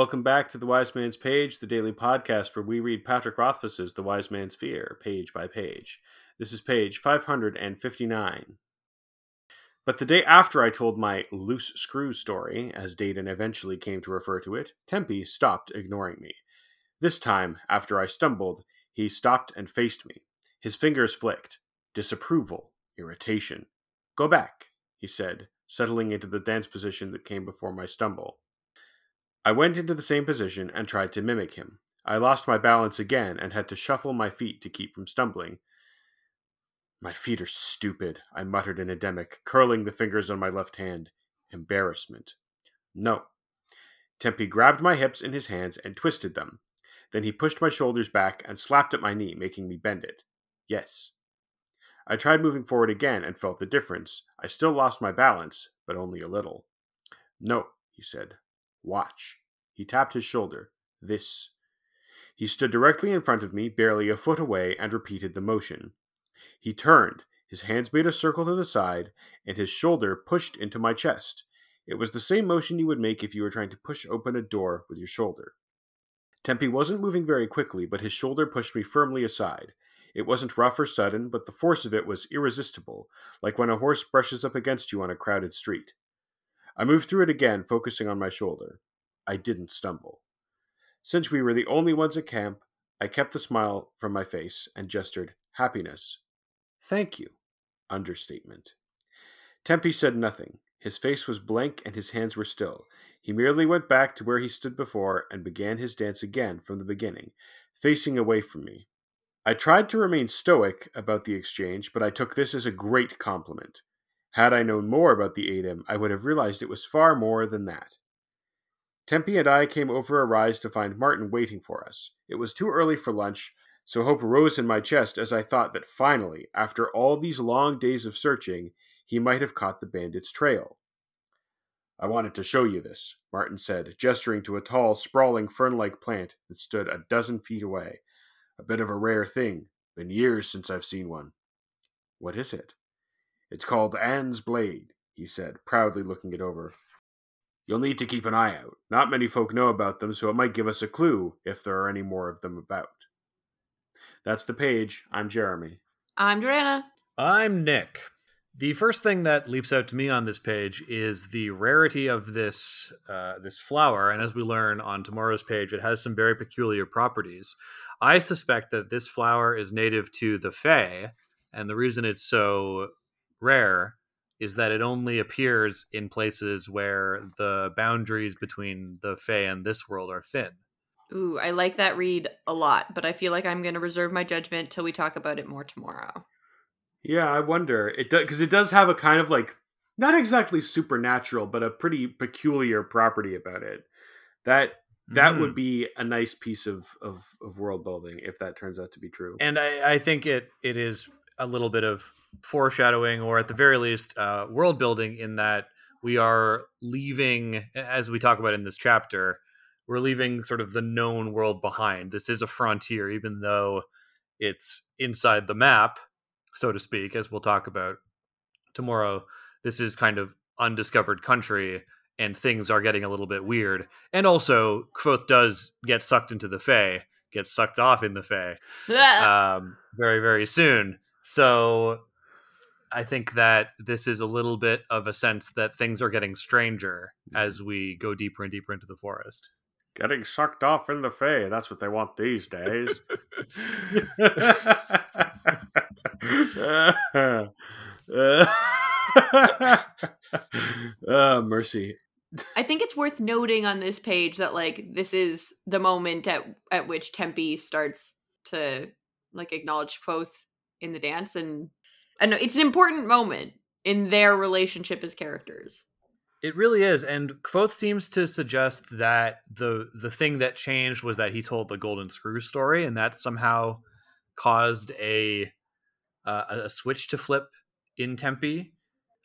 Welcome back to The Wise Man's Page, the daily podcast where we read Patrick Rothfuss's The Wise Man's Fear, page by page. This is page 559. But the day after I told my loose screw story, as Dayden eventually came to refer to it, Tempi stopped ignoring me. This time, after I stumbled, he stopped and faced me. His fingers flicked. Disapproval. Irritation. Go back, he said, settling into the dance position that came before my stumble. I went into the same position and tried to mimic him. I lost my balance again and had to shuffle my feet to keep from stumbling. My feet are stupid, I muttered in Edemic, curling the fingers on my left hand. Embarrassment. No. Tempi grabbed my hips in his hands and twisted them. Then he pushed my shoulders back and slapped at my knee, making me bend it. Yes. I tried moving forward again and felt the difference. I still lost my balance, but only a little. No, he said. Watch. He tapped his shoulder. This. He stood directly in front of me, barely a foot away, and repeated the motion. He turned. His hands made a circle to the side, and his shoulder pushed into my chest. It was the same motion you would make if you were trying to push open a door with your shoulder. Tempi wasn't moving very quickly, but his shoulder pushed me firmly aside. It wasn't rough or sudden, but the force of it was irresistible, like when a horse brushes up against you on a crowded street. I moved through it again, focusing on my shoulder. I didn't stumble. Since we were the only ones at camp, I kept the smile from my face and gestured happiness. Thank you. Understatement. Tempi said nothing. His face was blank and his hands were still. He merely went back to where he stood before and began his dance again from the beginning, facing away from me. I tried to remain stoic about the exchange, but I took this as a great compliment. Had I known more about the Adem, I would have realized it was far more than that. Tempi and I came over a rise to find Martin waiting for us. It was too early for lunch, so hope rose in my chest as I thought that finally, after all these long days of searching, he might have caught the bandit's trail. I wanted to show you this, Martin said, gesturing to a tall, sprawling fern-like plant that stood a dozen feet away. A bit of a rare thing. Been years since I've seen one. What is it? It's called Anne's Blade, he said, proudly looking it over. You'll need to keep an eye out. Not many folk know about them, so it might give us a clue if there are any more of them about. That's the page. I'm Jeremy. I'm Dorana. I'm Nick. The first thing that leaps out to me on this page is the rarity of this this flower, and as we learn on tomorrow's page, it has some very peculiar properties. I suspect that this flower is native to the Fae, and the reason it's so rare is that it only appears in places where the boundaries between the Fae and this world are thin. Ooh, I like that read a lot, but I feel like I'm going to reserve my judgment till we talk about it more tomorrow. Yeah, I wonder. It does have a kind of like, not exactly supernatural, but a pretty peculiar property about it. That would be a nice piece of world building if that turns out to be true. And I think it is a little bit of foreshadowing, or at the very least, world building, in that we are leaving, as we talk about in this chapter, we're leaving sort of the known world behind. This is a frontier, even though it's inside the map, so to speak, as we'll talk about tomorrow. This is kind of undiscovered country, and things are getting a little bit weird. And also, Kvothe does get sucked into the Fae, gets sucked off in the Fae very, very soon. So I think that this is a little bit of a sense that things are getting stranger as we go deeper and deeper into the forest. Getting sucked off in the Fae. That's what they want these days. Mercy. I think it's worth noting on this page that, like, this is the moment at which Tempi starts to, like, acknowledge Kvothe in the dance. And I know it's an important moment in their relationship as characters. It really is, and Kvothe seems to suggest that the thing that changed was that he told the Golden Screw story, and that somehow caused a switch to flip in Tempi.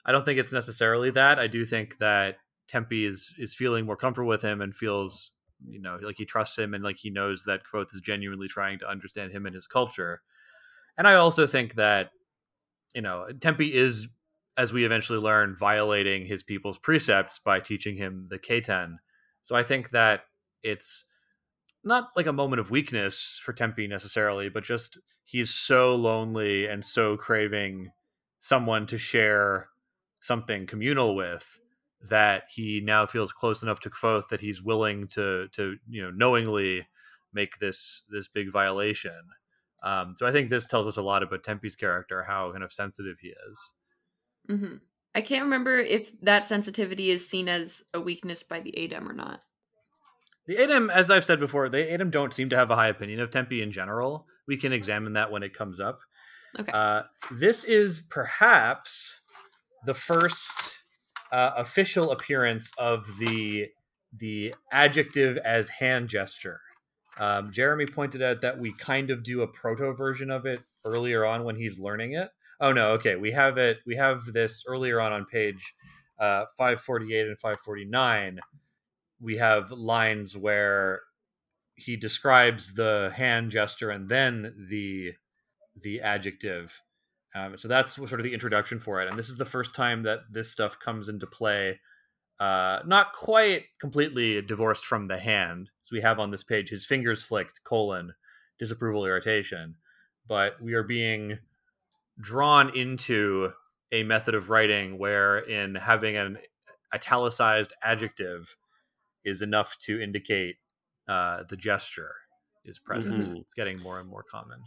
I don't think it's necessarily that. I do think that Tempi is feeling more comfortable with him and feels, you know, like he trusts him and like he knows that Kvothe is genuinely trying to understand him and his culture. And I also think that, you know, Tempi is, as we eventually learn, violating his people's precepts by teaching him the Ketan. So I think that it's not like a moment of weakness for Tempi necessarily, but just he's so lonely and so craving someone to share something communal with that he now feels close enough to Kvothe that he's willing to you know, knowingly make this big violation. So I think this tells us a lot about Tempi's character, how kind of sensitive he is. Mm-hmm. I can't remember if that sensitivity is seen as a weakness by the Adem or not. The Adem, as I've said before, the Adem don't seem to have a high opinion of Tempi in general. We can examine that when it comes up. Okay. This is perhaps the first official appearance of the adjective as hand gesture. Jeremy pointed out that we kind of do a proto version of it earlier on when he's learning it. Oh no, okay, we have it. We have this earlier on page 548 and 549. We have lines where he describes the hand gesture and then the adjective. So that's sort of the introduction for it. And this is the first time that this stuff comes into play. Not quite completely divorced from the hand. So we have on this page, his fingers flicked, : disapproval, irritation. But we are being drawn into a method of writing where in having an italicized adjective is enough to indicate the gesture is present. Mm-hmm. It's getting more and more common.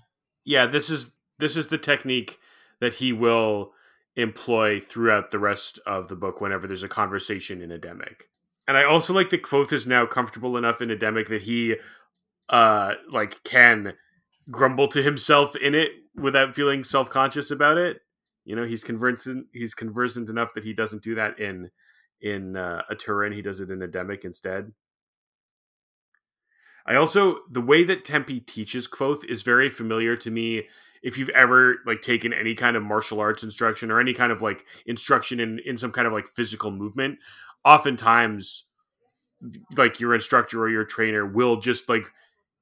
Yeah, this is the technique that he will employ throughout the rest of the book whenever there's a conversation in Edemic. And I also like that Kvothe is now comfortable enough in Edemic that he can grumble to himself in it without feeling self-conscious about it. You know, he's conversant enough that he doesn't do that in Aturin. He does it in Edemic instead. I also, the way that Tempi teaches Kvothe is very familiar to me. If you've ever taken any kind of martial arts instruction or any kind of instruction in some kind of physical movement, oftentimes your instructor or your trainer will just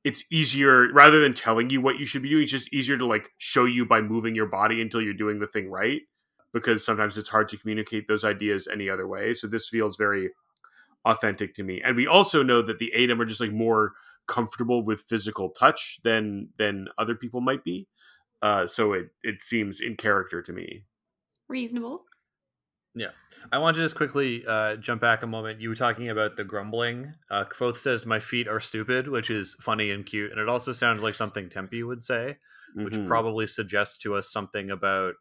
it's easier rather than telling you what you should be doing. It's just easier to show you by moving your body until you're doing the thing right, because sometimes it's hard to communicate those ideas any other way. So this feels very authentic to me. And we also know that the Adem are just more comfortable with physical touch than other people might be. So it seems in character to me. Reasonable. Yeah. I want to just quickly jump back a moment. You were talking about the grumbling. Kvothe says, "My feet are stupid," which is funny and cute. And it also sounds like something Tempi would say, which probably suggests to us something about...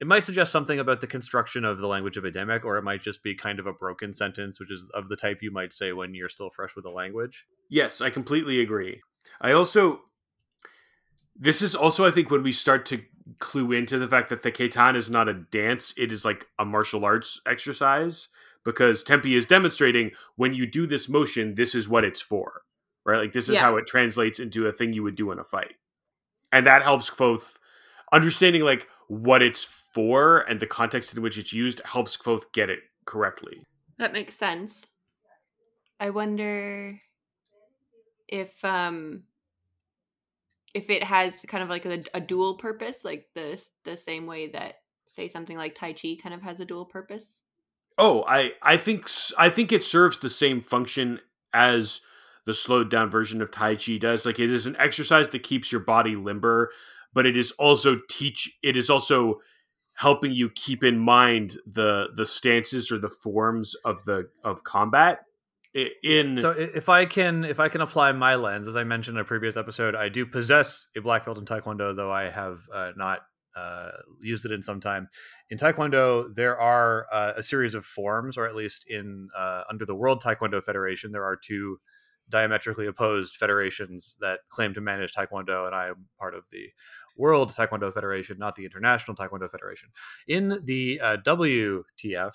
It might suggest something about the construction of the language of Edemic, or it might just be kind of a broken sentence, which is of the type you might say when you're still fresh with the language. Yes, I completely agree. I also... This is also, I think, when we start to clue into the fact that the Ketan is not a dance, it is a martial arts exercise, because Tempi is demonstrating when you do this motion, this is what it's for, right? This is how it translates into a thing you would do in a fight. And that helps Kvothe understanding what it's for and the context in which it's used helps Kvothe get it correctly. That makes sense. I wonder if, if it has kind of a dual purpose, the same way that say something like Tai Chi kind of has a dual purpose. Oh, I think it serves the same function as the slowed down version of Tai Chi does. It is an exercise that keeps your body limber, but it is also helping you keep in mind the stances or the forms of combat. So if I can apply my lens, as I mentioned in a previous episode, I do possess a black belt in Taekwondo, though I have not used it in some time. In Taekwondo, there are a series of forms, or at least in under the World Taekwondo Federation, there are two diametrically opposed federations that claim to manage Taekwondo, and I am part of the World Taekwondo Federation, not the International Taekwondo Federation. In the WTF,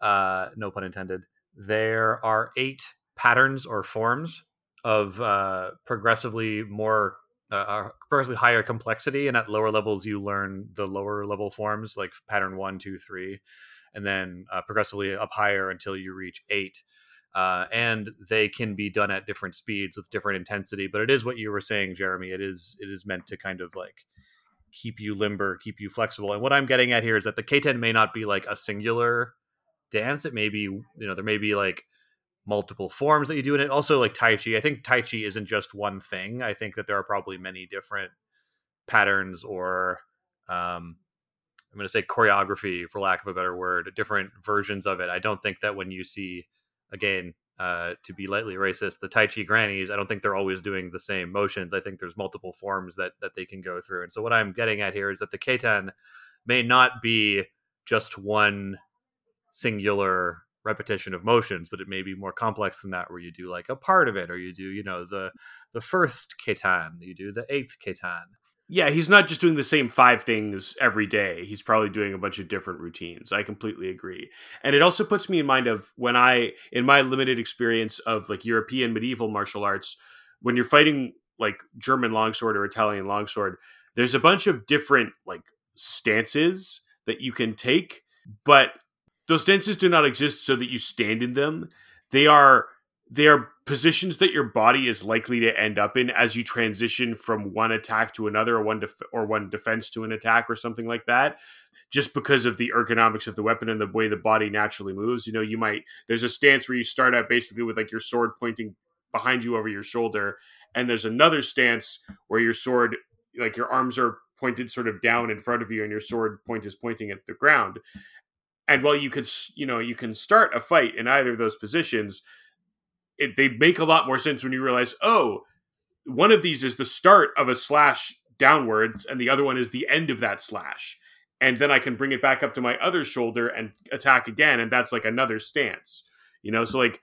no pun intended, there are 8 patterns or forms of progressively higher complexity, and at lower levels you learn the lower level forms like pattern 1, 2, 3, and then progressively up higher until you reach 8. And they can be done at different speeds with different intensity, but it is what you were saying, Jeremy. It is meant to kind of keep you limber, keep you flexible. And what I'm getting at here is that the K10 may not be a singular dance. It may be, there may be multiple forms that you do in it. Also, like Tai Chi, I think Tai Chi isn't just one thing. I think that there are probably many different patterns or I'm going to say choreography, for lack of a better word, different versions of it. I don't think that when you see, again, to be lightly racist, the Tai Chi grannies, I don't think they're always doing the same motions. I think there's multiple forms that they can go through. And so what I'm getting at here is that the Ketan may not be just one singular repetition of motions, but it may be more complex than that, where you do like a part of it, or you do, you know, the first Ketan, you do the eighth Ketan. Yeah, he's not just doing the same five things every day. He's probably doing a bunch of different routines. I completely agree. And it also puts me in mind of when in my limited experience of like European medieval martial arts, when you're fighting like German longsword or Italian longsword, there's a bunch of different like stances that you can take, but those stances do not exist so that you stand in them. They are positions that your body is likely to end up in as you transition from one attack to another, or one defense to an attack, or something like that, just because of the ergonomics of the weapon and the way the body naturally moves. You know, there's a stance where you start out basically with like your sword pointing behind you over your shoulder, and there's another stance where your sword, like your arms are pointed sort of down in front of you and your sword point is pointing at the ground. And while you can start a fight in either of those positions, they make a lot more sense when you realize, oh, one of these is the start of a slash downwards and the other one is the end of that slash. And then I can bring it back up to my other shoulder and attack again. And that's like another stance, you know? So like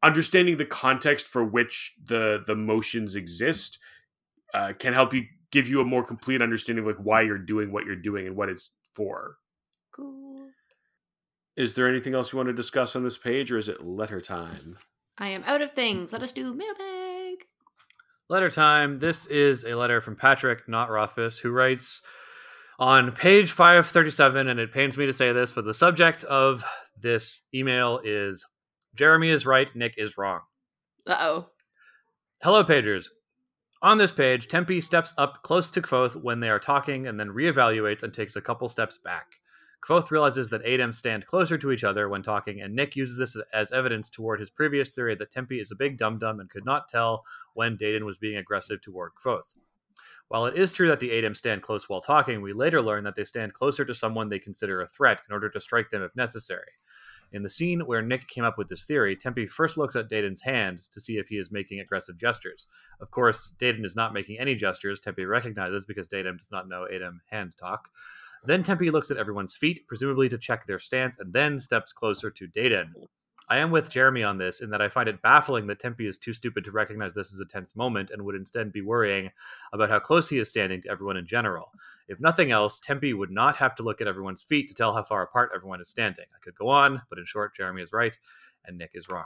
understanding the context for which the motions exist can help you give you a more complete understanding of like why you're doing what you're doing and what it's for. Cool. Is there anything else you want to discuss on this page, or is it letter time? I am out of things. Let us do mailbag. Letter time. This is a letter from Patrick, not Rothfuss, who writes on page 537, and it pains me to say this, but the subject of this email is Jeremy is right, Nick is wrong. Uh-oh. Hello, pagers. On this page, Tempi steps up close to Kvothe when they are talking and then reevaluates and takes a couple steps back. Kvothe realizes that Adem stand closer to each other when talking, and Nick uses this as evidence toward his previous theory that Tempi is a big dum-dum and could not tell when Dayden was being aggressive toward Kvothe. While it is true that the Adem stand close while talking, we later learn that they stand closer to someone they consider a threat in order to strike them if necessary. In the scene where Nick came up with this theory, Tempi first looks at Dayden's hand to see if he is making aggressive gestures. Of course, Dayden is not making any gestures, Tempi recognizes, because Dayden does not know Adem hand talk. Then Tempi looks at everyone's feet, presumably to check their stance, and then steps closer to Dayden. I am with Jeremy on this, in that I find it baffling that Tempi is too stupid to recognize this as a tense moment and would instead be worrying about how close he is standing to everyone in general. If nothing else, Tempi would not have to look at everyone's feet to tell how far apart everyone is standing. I could go on, but in short, Jeremy is right, and Nick is wrong.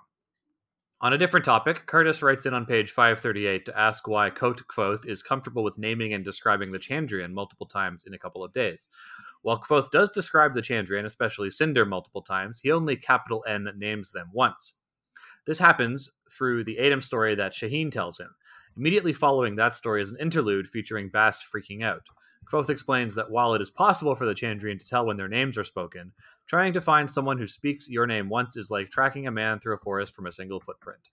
On a different topic, Curtis writes in on page 538 to ask why Coat Kvothe is comfortable with naming and describing the Chandrian multiple times in a couple of days. While Kvothe does describe the Chandrian, especially Cinder, multiple times, he only capital N names them once. This happens through the Adem story that Shehyn tells him. Immediately following that story is an interlude featuring Bast freaking out. Kvothe explains that while it is possible for the Chandrian to tell when their names are spoken, trying to find someone who speaks your name once is like tracking a man through a forest from a single footprint.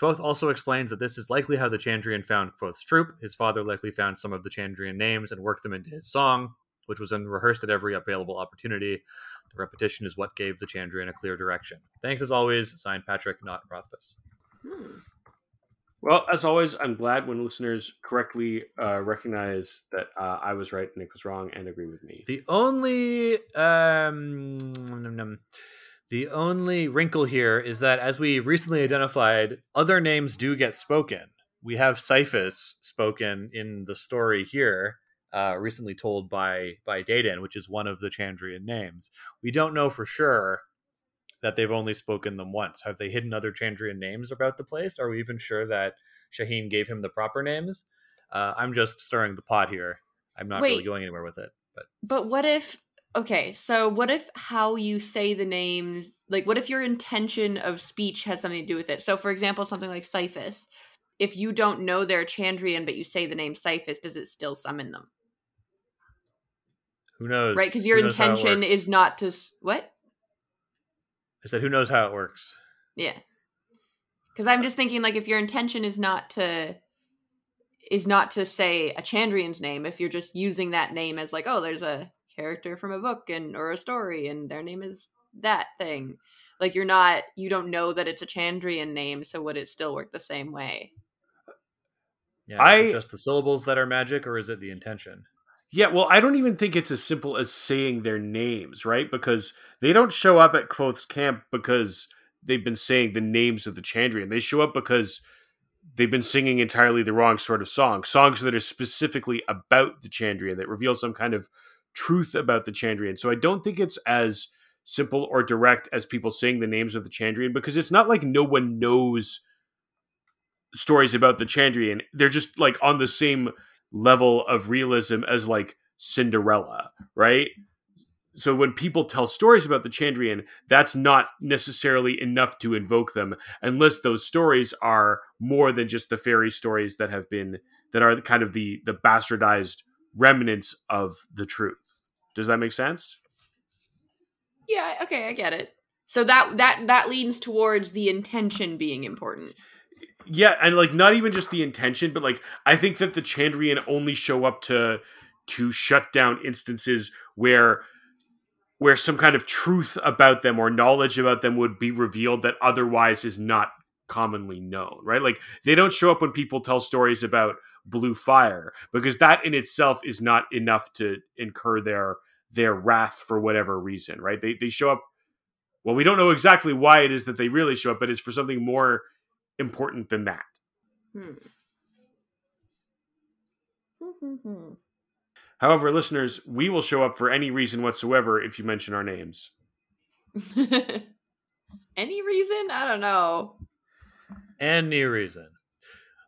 Kvothe also explains that this is likely how the Chandrian found Kvothe's troop. His father likely found some of the Chandrian names and worked them into his song, which was then rehearsed at every available opportunity. The repetition is what gave the Chandrian a clear direction. Thanks as always. Signed, Patrick, not Rothfuss. Well, as always, I'm glad when listeners correctly recognize that I was right and Nick was wrong and agree with me. The only wrinkle here is that, as we recently identified, other names do get spoken. We have Cyphus spoken in the story here, recently told by Dayden, which is one of the Chandrian names. We don't know for sure that they've only spoken them once. Have they hidden other Chandrian names about the place? Are we even sure that Shehyn gave him the proper names? I'm just stirring the pot here. I'm not really going anywhere with it. But what if... Okay, so what if how you say the names... Like, what if your intention of speech has something to do with it? So, for example, something like Cyphus. If you don't know they're Chandrian, but you say the name Cyphus, does it still summon them? Who knows? Right, because your intention is not to... What? I said, who knows how it works? Yeah. Because I'm just thinking, like, if your intention is not to say a Chandrian's name, if you're just using that name as like, oh, there's a character from a book and or a story and their name is that thing. Like, you don't know that it's a Chandrian name, so would it still work the same way? Yeah, is it just the syllables that are magic, or is it the intention? Yeah, well, I don't even think it's as simple as saying their names, right? Because they don't show up at Quoth's camp because they've been saying the names of the Chandrian. They show up because they've been singing entirely the wrong sort of songs. Songs that are specifically about the Chandrian, that reveal some kind of truth about the Chandrian. So I don't think it's as simple or direct as people saying the names of the Chandrian, because it's not like no one knows stories about the Chandrian. They're just like on the same level of realism as like Cinderella, right? So when people tell stories about the Chandrian, that's not necessarily enough to invoke them, unless those stories are more than just the fairy stories that are kind of the bastardized remnants of the truth. Does that make sense? Yeah, okay, I get it. So that leans towards the intention being important. Yeah, and like not even just the intention, but like I think that the Chandrian only show up to shut down instances where some kind of truth about them or knowledge about them would be revealed that otherwise is not commonly known, right? Like they don't show up when people tell stories about blue fire, because that in itself is not enough to incur their wrath for whatever reason, right? They show up, well, we don't know exactly why it is that they really show up, but it's for something more important than that. However, listeners, we will show up for any reason whatsoever if you mention our names. Any reason? I don't know. Any reason.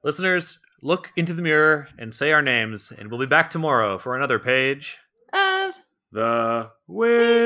Listeners, look into the mirror and say our names, and we'll be back tomorrow for another page of The Wizard.